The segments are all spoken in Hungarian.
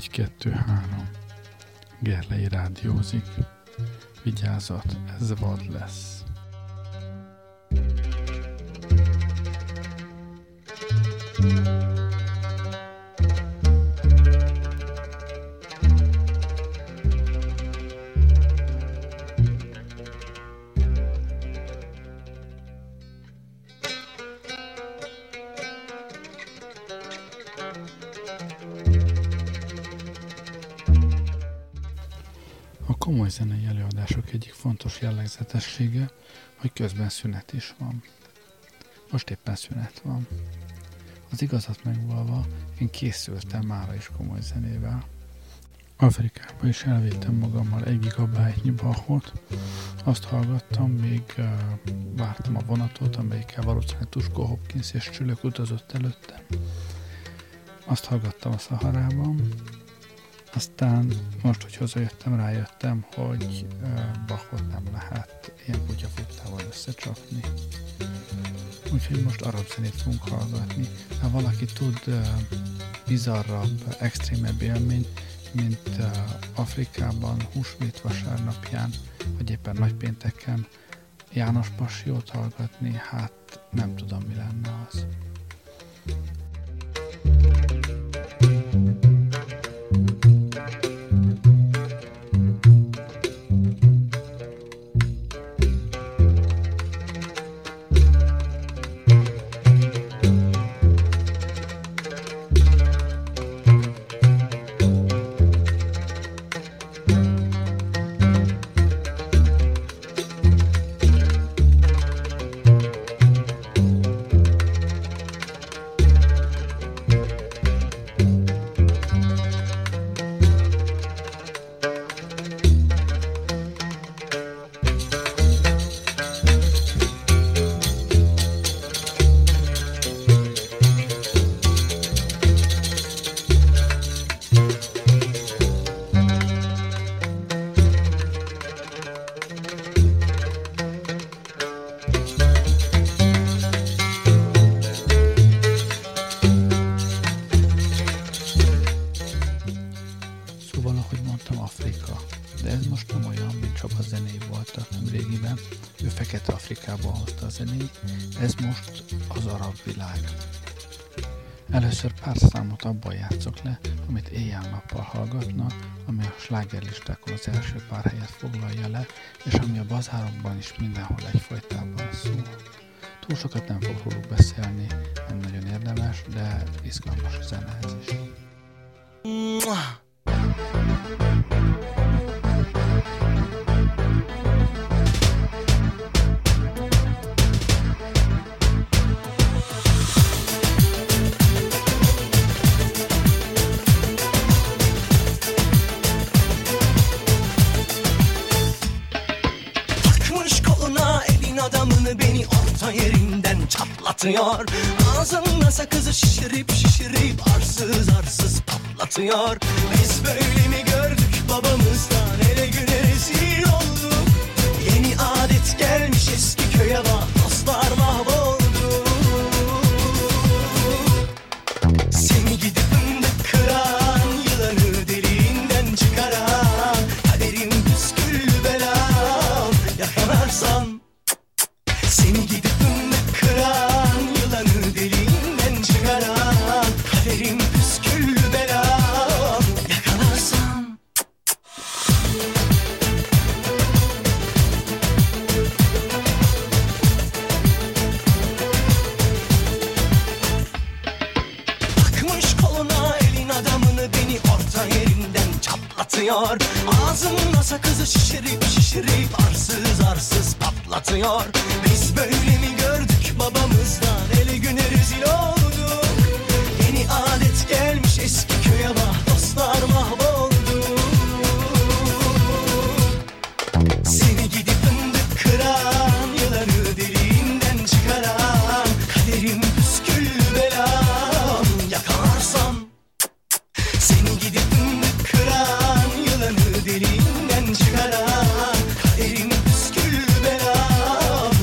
1, 2, 3. Gerléi rádiózik. Vigyázat, ez vad lesz. Komoly zenei előadások egyik fontos jellegzetessége, hogy közben szünet is van. Most éppen szünet van. Az igazat megvalva, én készültem mára is komoly zenével. Afrikába is elvittem magammal 1 gigabájtnyi Bachot, azt hallgattam, még vártam a vonatot, amelyikkel valószínűleg Tusko Hopkins és Csülök utazott előtte. Azt hallgattam a Szaharában. Aztán most, hogy hazajöttem, rájöttem, hogy Bachot nem lehet ilyen kutyafutával összecsapni. Úgyhogy most arab zenét fogunk hallgatni. Ha valaki tud bizarrabb, extrémebb élményt, mint Afrikában húsvét vasárnapján, vagy éppen nagypénteken János passiót hallgatni, hát nem tudom, mi lenne az. Ez most az arab világ. Először pár számot abban játszok le, amit éjjel-nappal hallgatnak, ami a slágerlistákon az első pár helyet foglalja le, és ami a bazárokban is mindenhol egyfajtában szól. Túl sokat nem fog róluk beszélni, nem nagyon érdemes, de izgalmas a zene ez is. Çatlatıyor. Ağzına sakızı şişirip şişirip arsız arsız patlatıyor. Biz böyle mi gördük babamızdan, ele güne rezil olduk. Yeni adet gelmiş eski köye bak, dostlar mahvoldu. Seni gidip ındık kıran, yılanı deliğinden çıkaran, kaderin püsküllü belam, yakalarsan. Seni gidip ağzımda sakızı şişirip şişirip arsız arsız patlatıyor. Biz böyle mi gördük babamızdan, eli güne rezil olduk. Yeni adet gelmiş eski köye bak, dostlar mahvoldu. Seni gidip ındık kıran, yılanı deliğinden çıkaran, kaderim püsküllü belam, yakalarsam. Seni gidip ındık kıran, derinden çıkaran, kaderin püsküllü belam,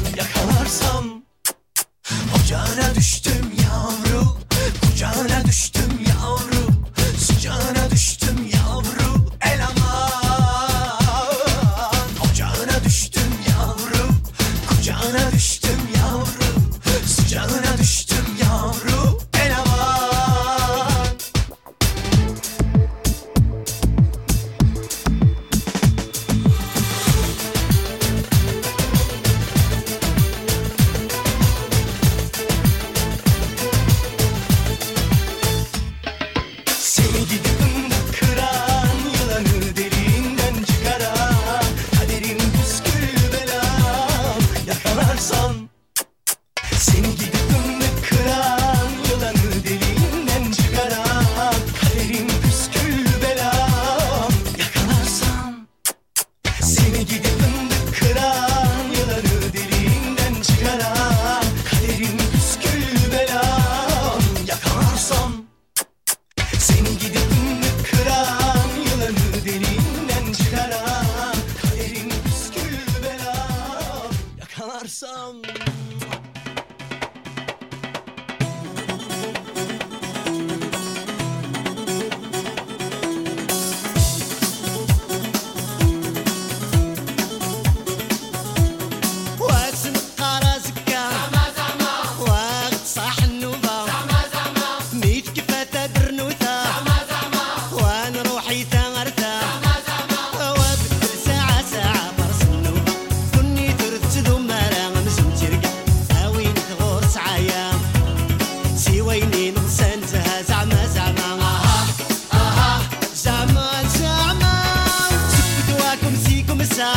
ça,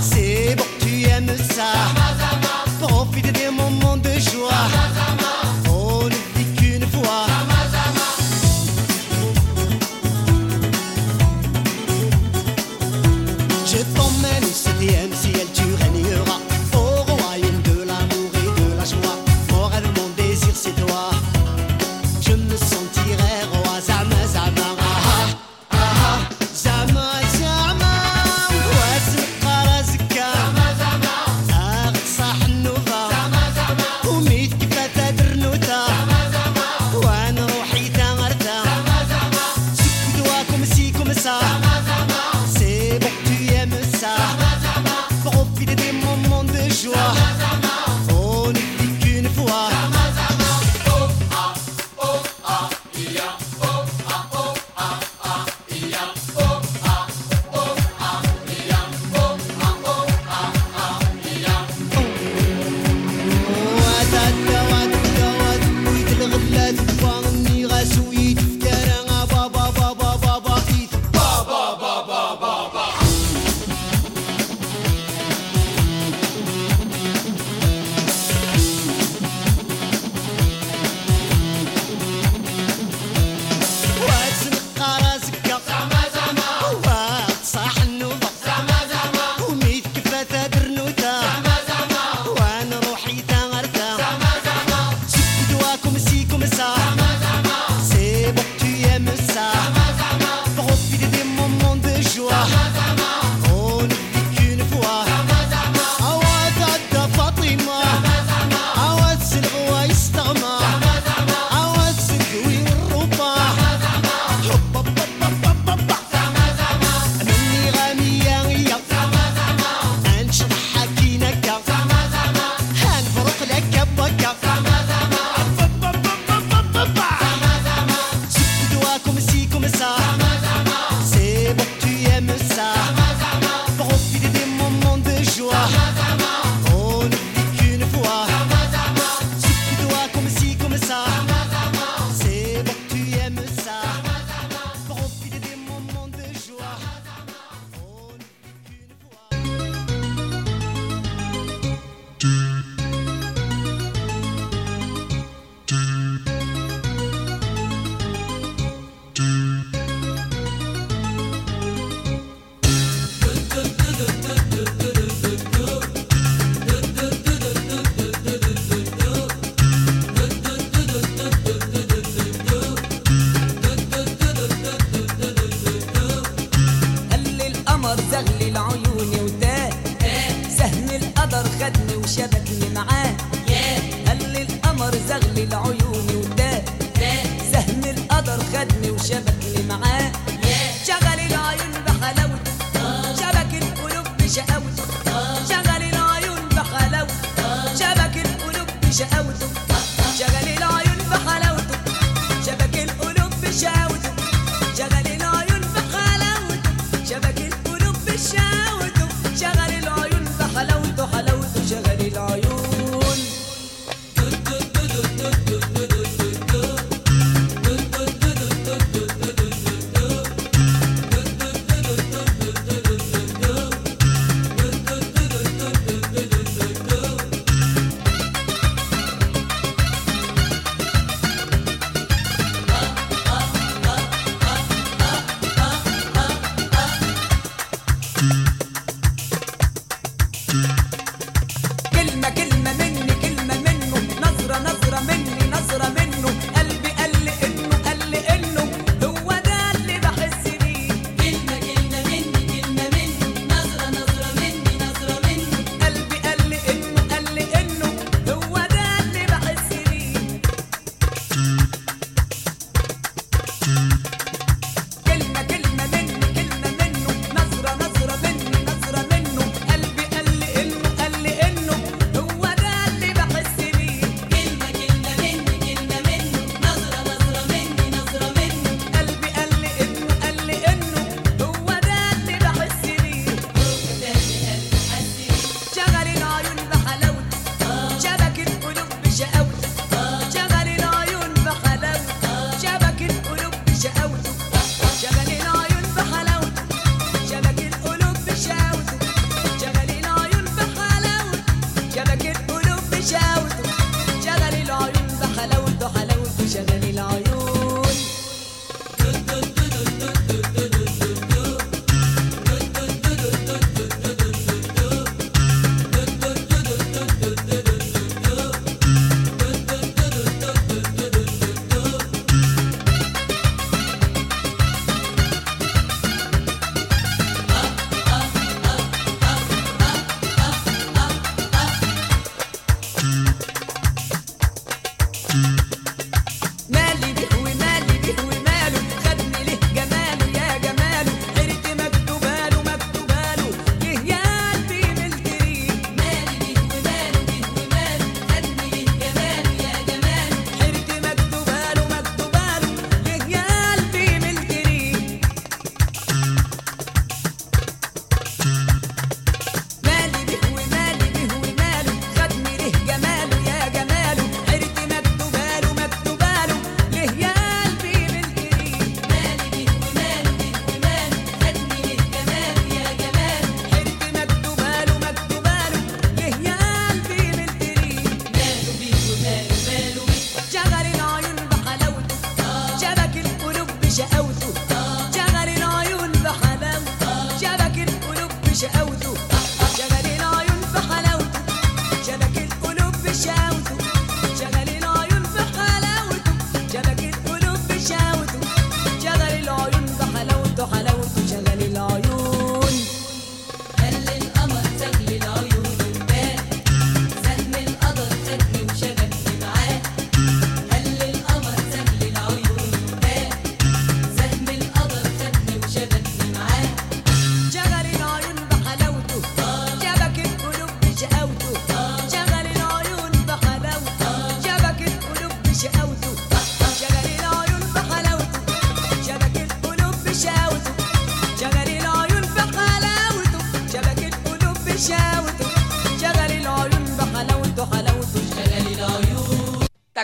c'est bon, tu aimes ça, profite des moments de joie.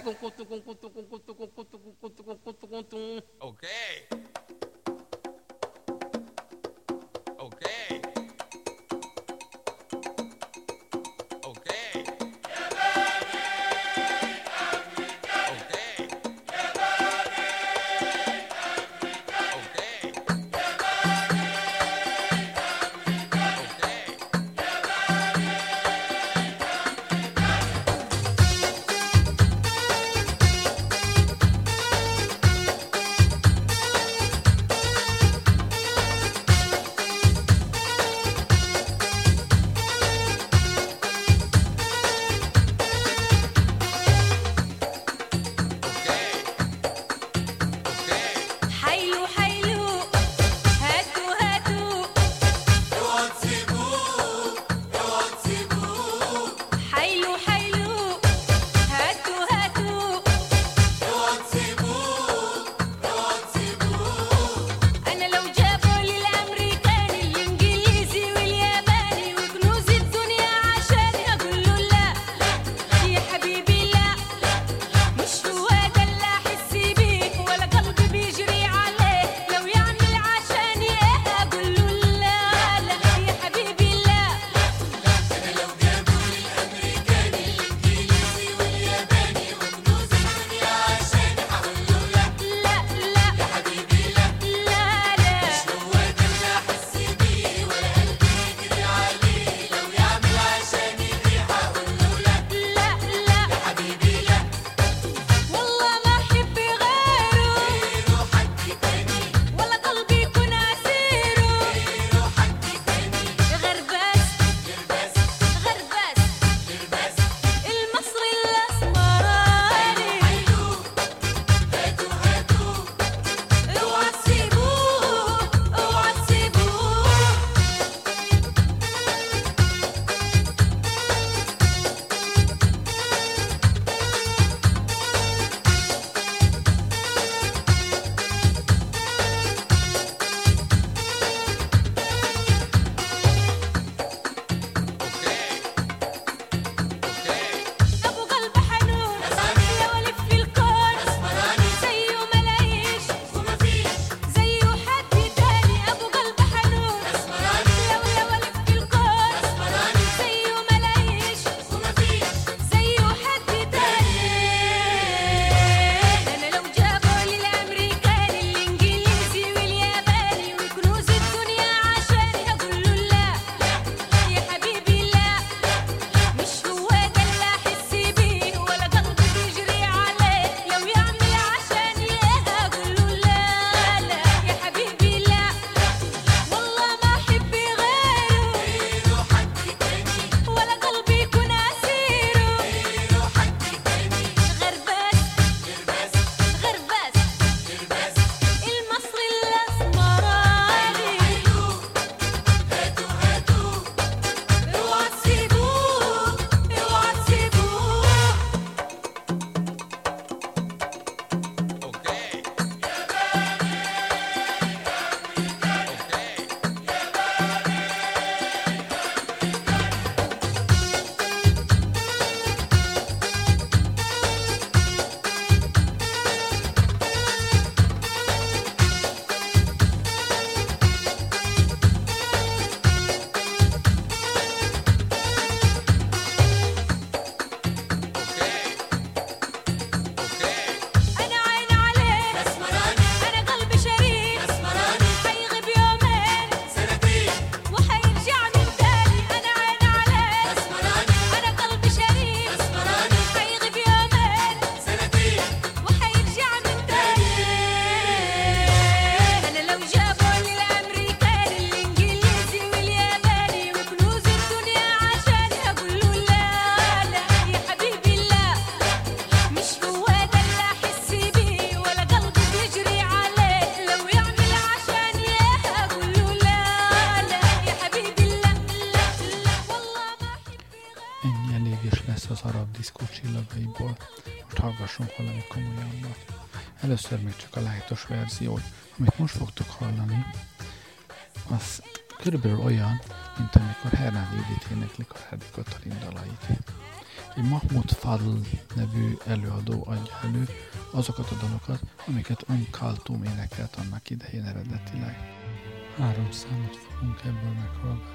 Okay. Okay. Először még csak a light-os verziót, amit most fogtok hallani, az körülbelül olyan, mint amikor Hernádi Judit éneklik a Hernádi Katalin dalait. hogy Mahmoud Fadl nevű előadó adja elő azokat a dalokat, amiket Umm Kulthum énekelt annak idején eredetileg. 3 számot fogunk ebből meghallgatni.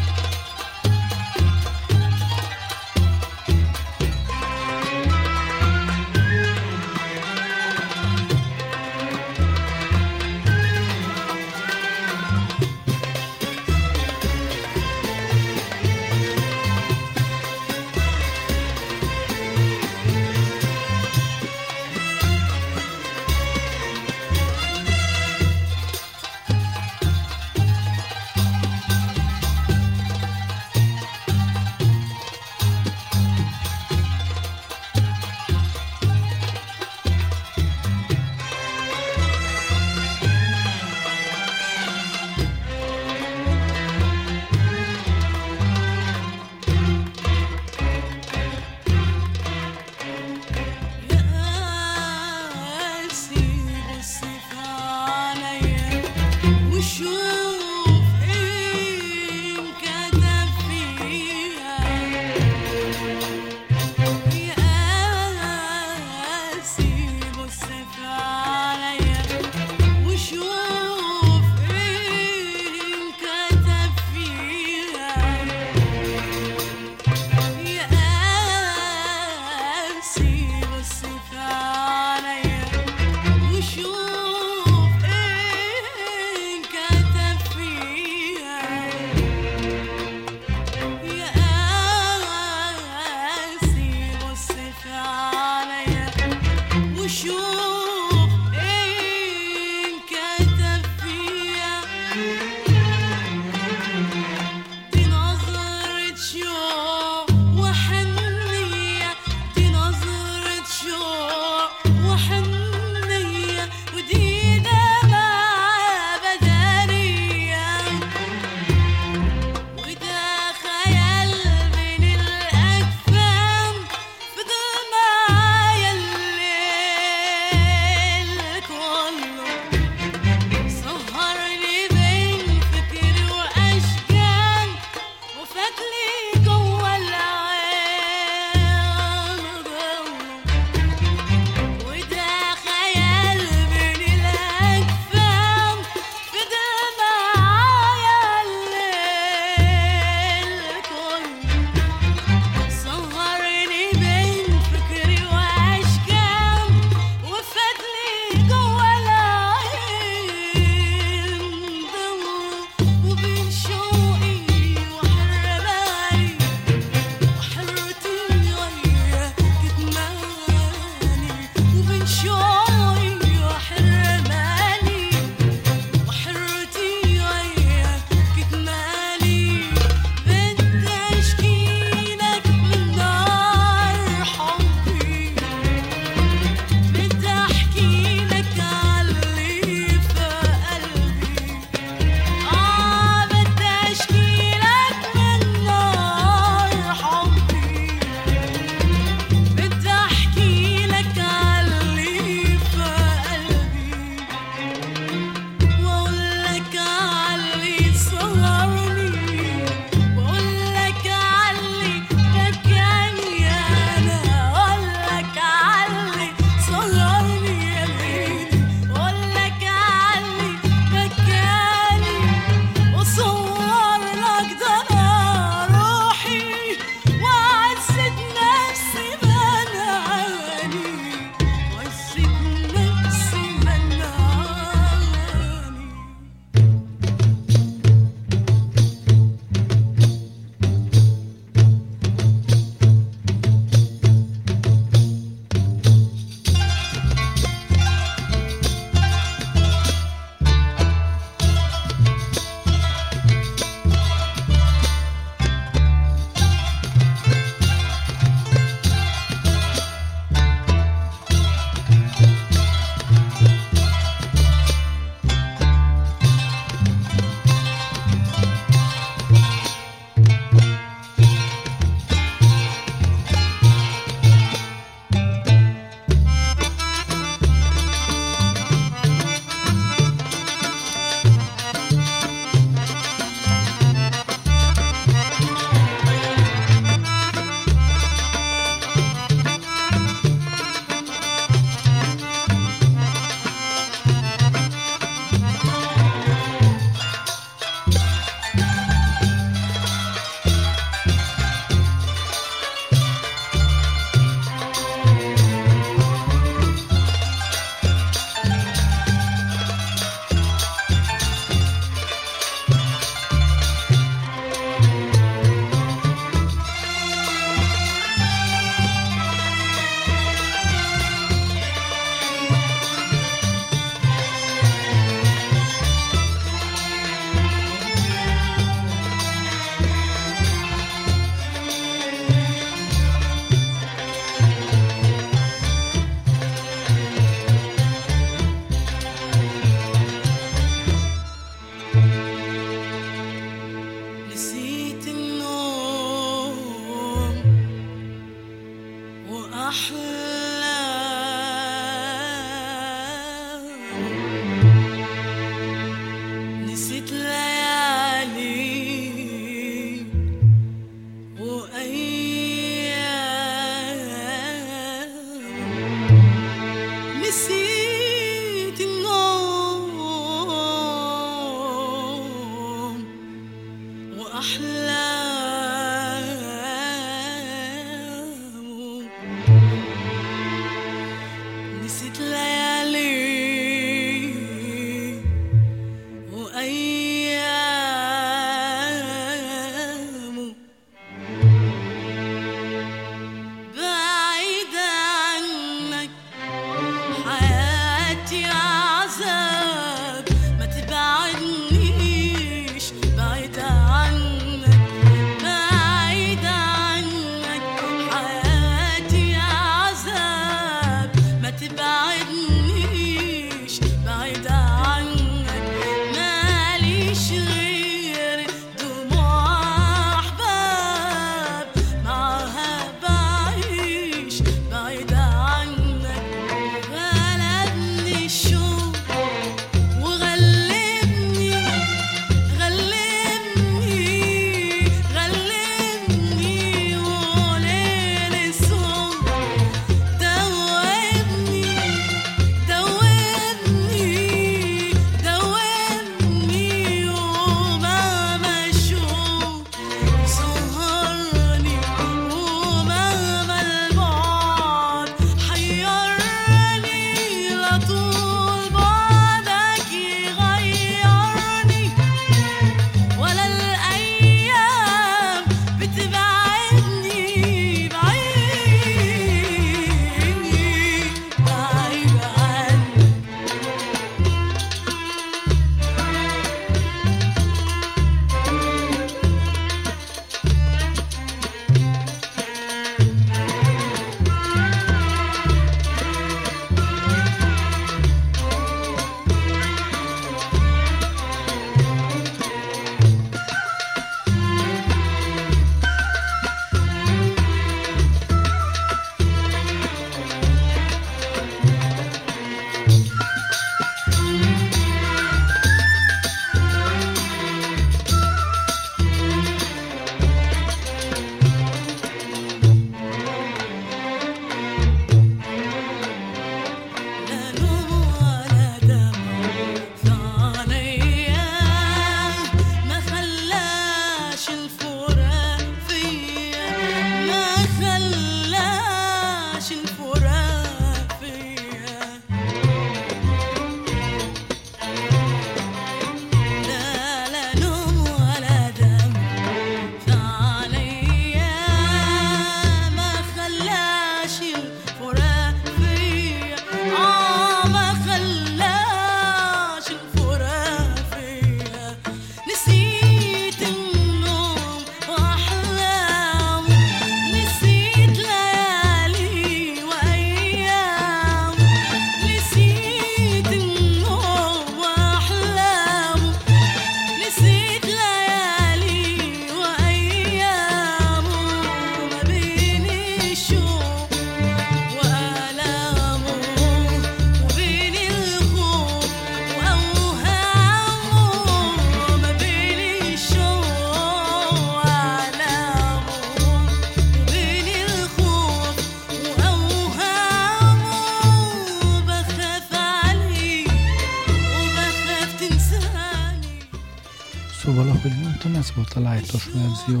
Lightos verzió.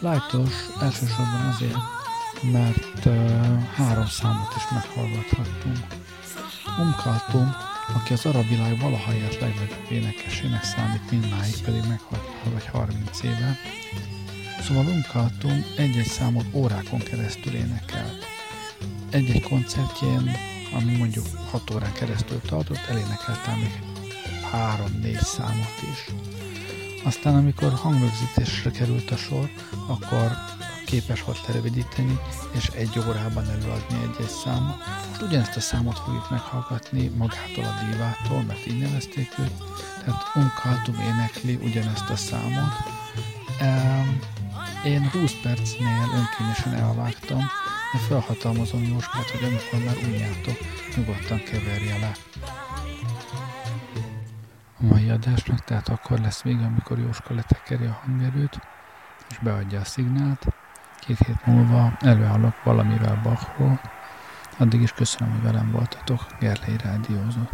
Lightos elsősorban azért, mert három számot is meghallgathattunk. Umm Kulthum, aki az arab világ valaha élt legnagyobb énekesének számít mindmáig, pedig meghalt vagy 30 éve. Szóval Umm Kulthum egy-egy számot órákon keresztül énekelt. Egy-egy koncertjén, ami mondjuk 6 órán keresztül tartott, elénekeltem még 3-4 számot is. Aztán, amikor hangrögzítésre került a sor, akkor képes volt lerövidíteni, és egy órában előadni egy-egy számot. Most ugyanezt a számot fogjuk meghallgatni magától a dívától, mert így nevezték őt. Tehát Umm Kulthum énekli ugyanezt a számot. Én 20 percnél önkényesen elvágtam, de felhatalmazom Jóskát, hogy amikor már unjátok, nyugodtan keverje le. A mai adásnak, tehát akkor lesz vége, amikor Jóska letekeri a hangerőt, és beadja a szignált. 2 hét múlva előállok valamivel Bachról. Addig is köszönöm, hogy velem voltatok. Gerléi rádiózott.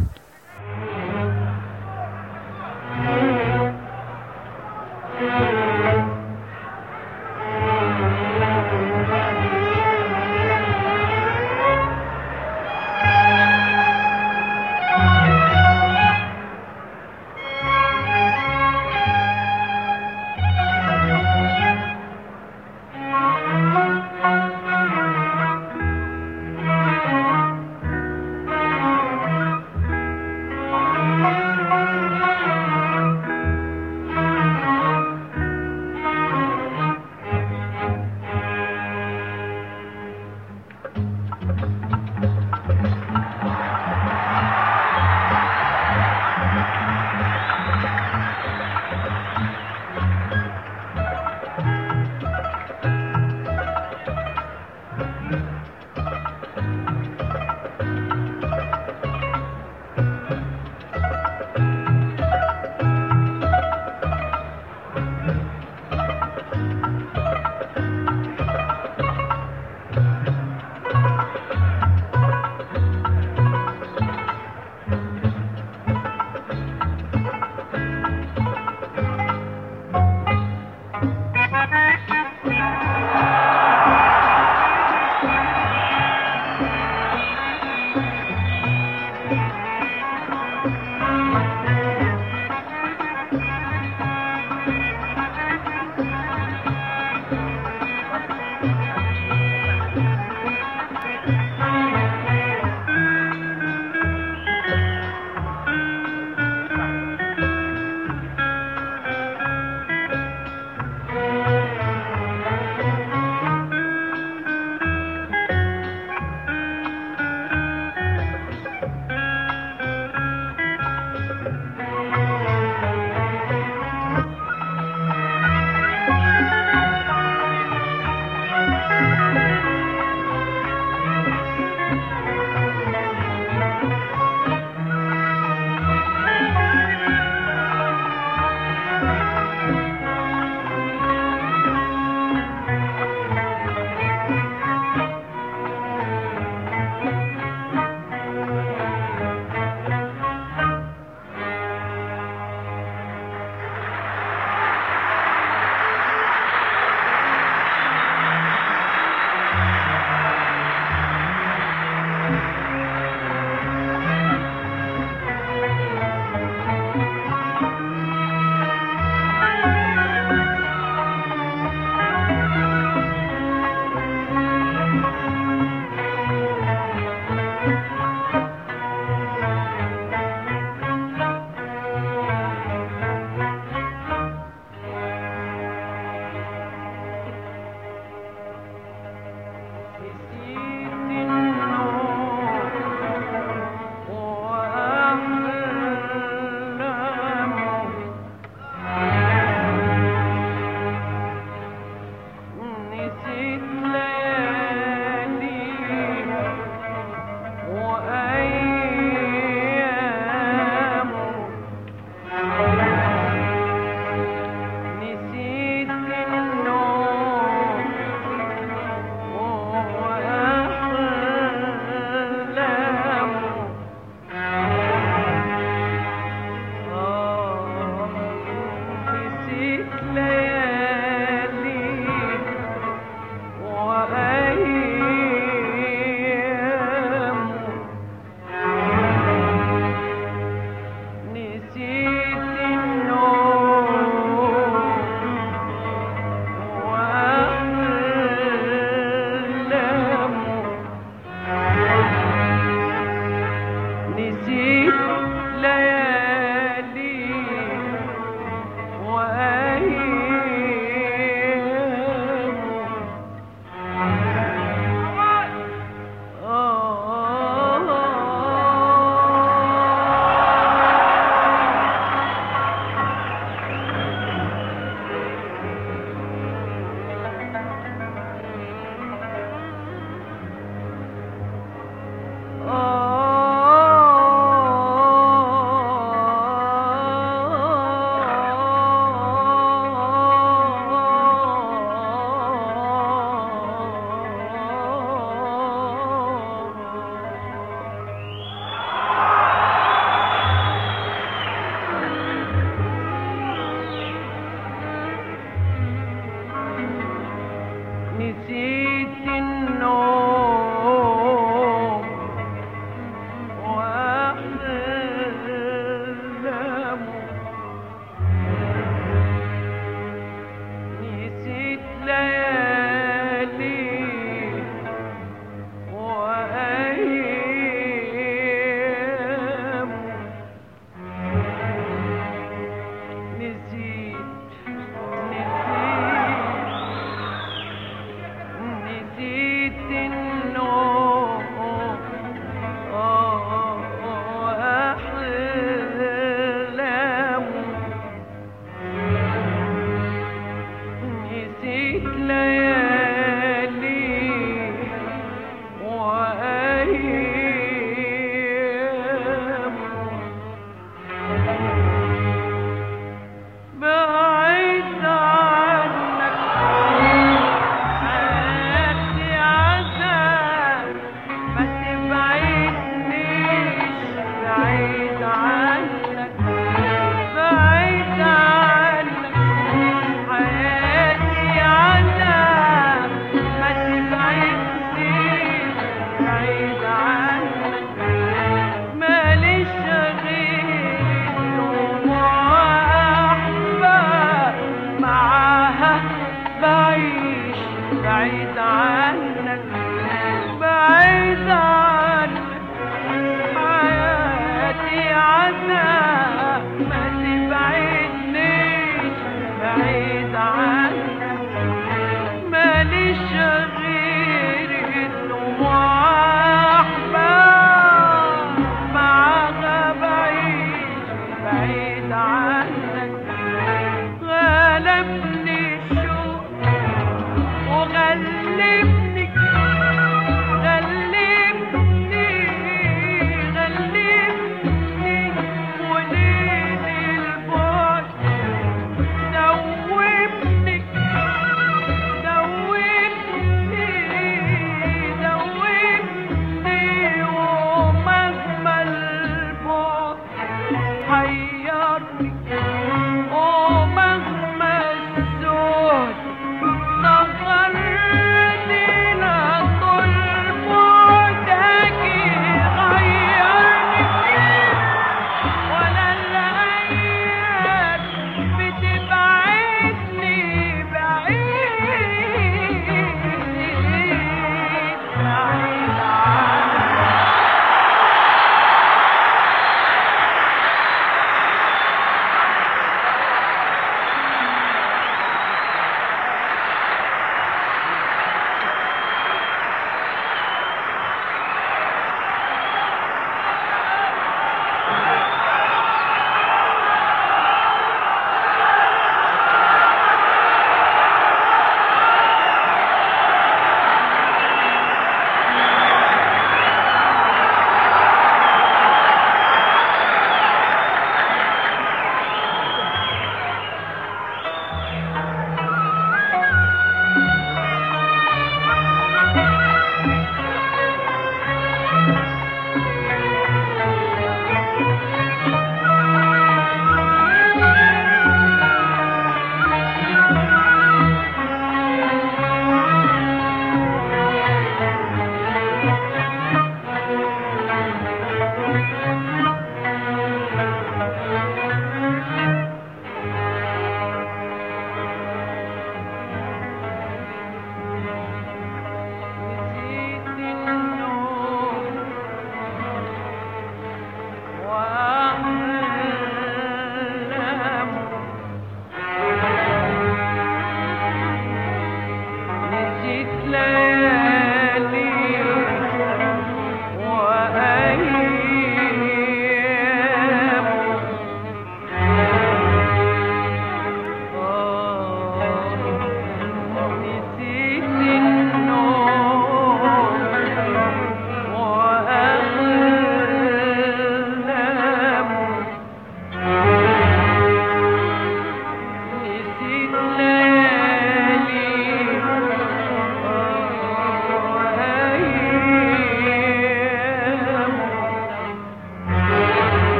غلبني الشوق وغلبني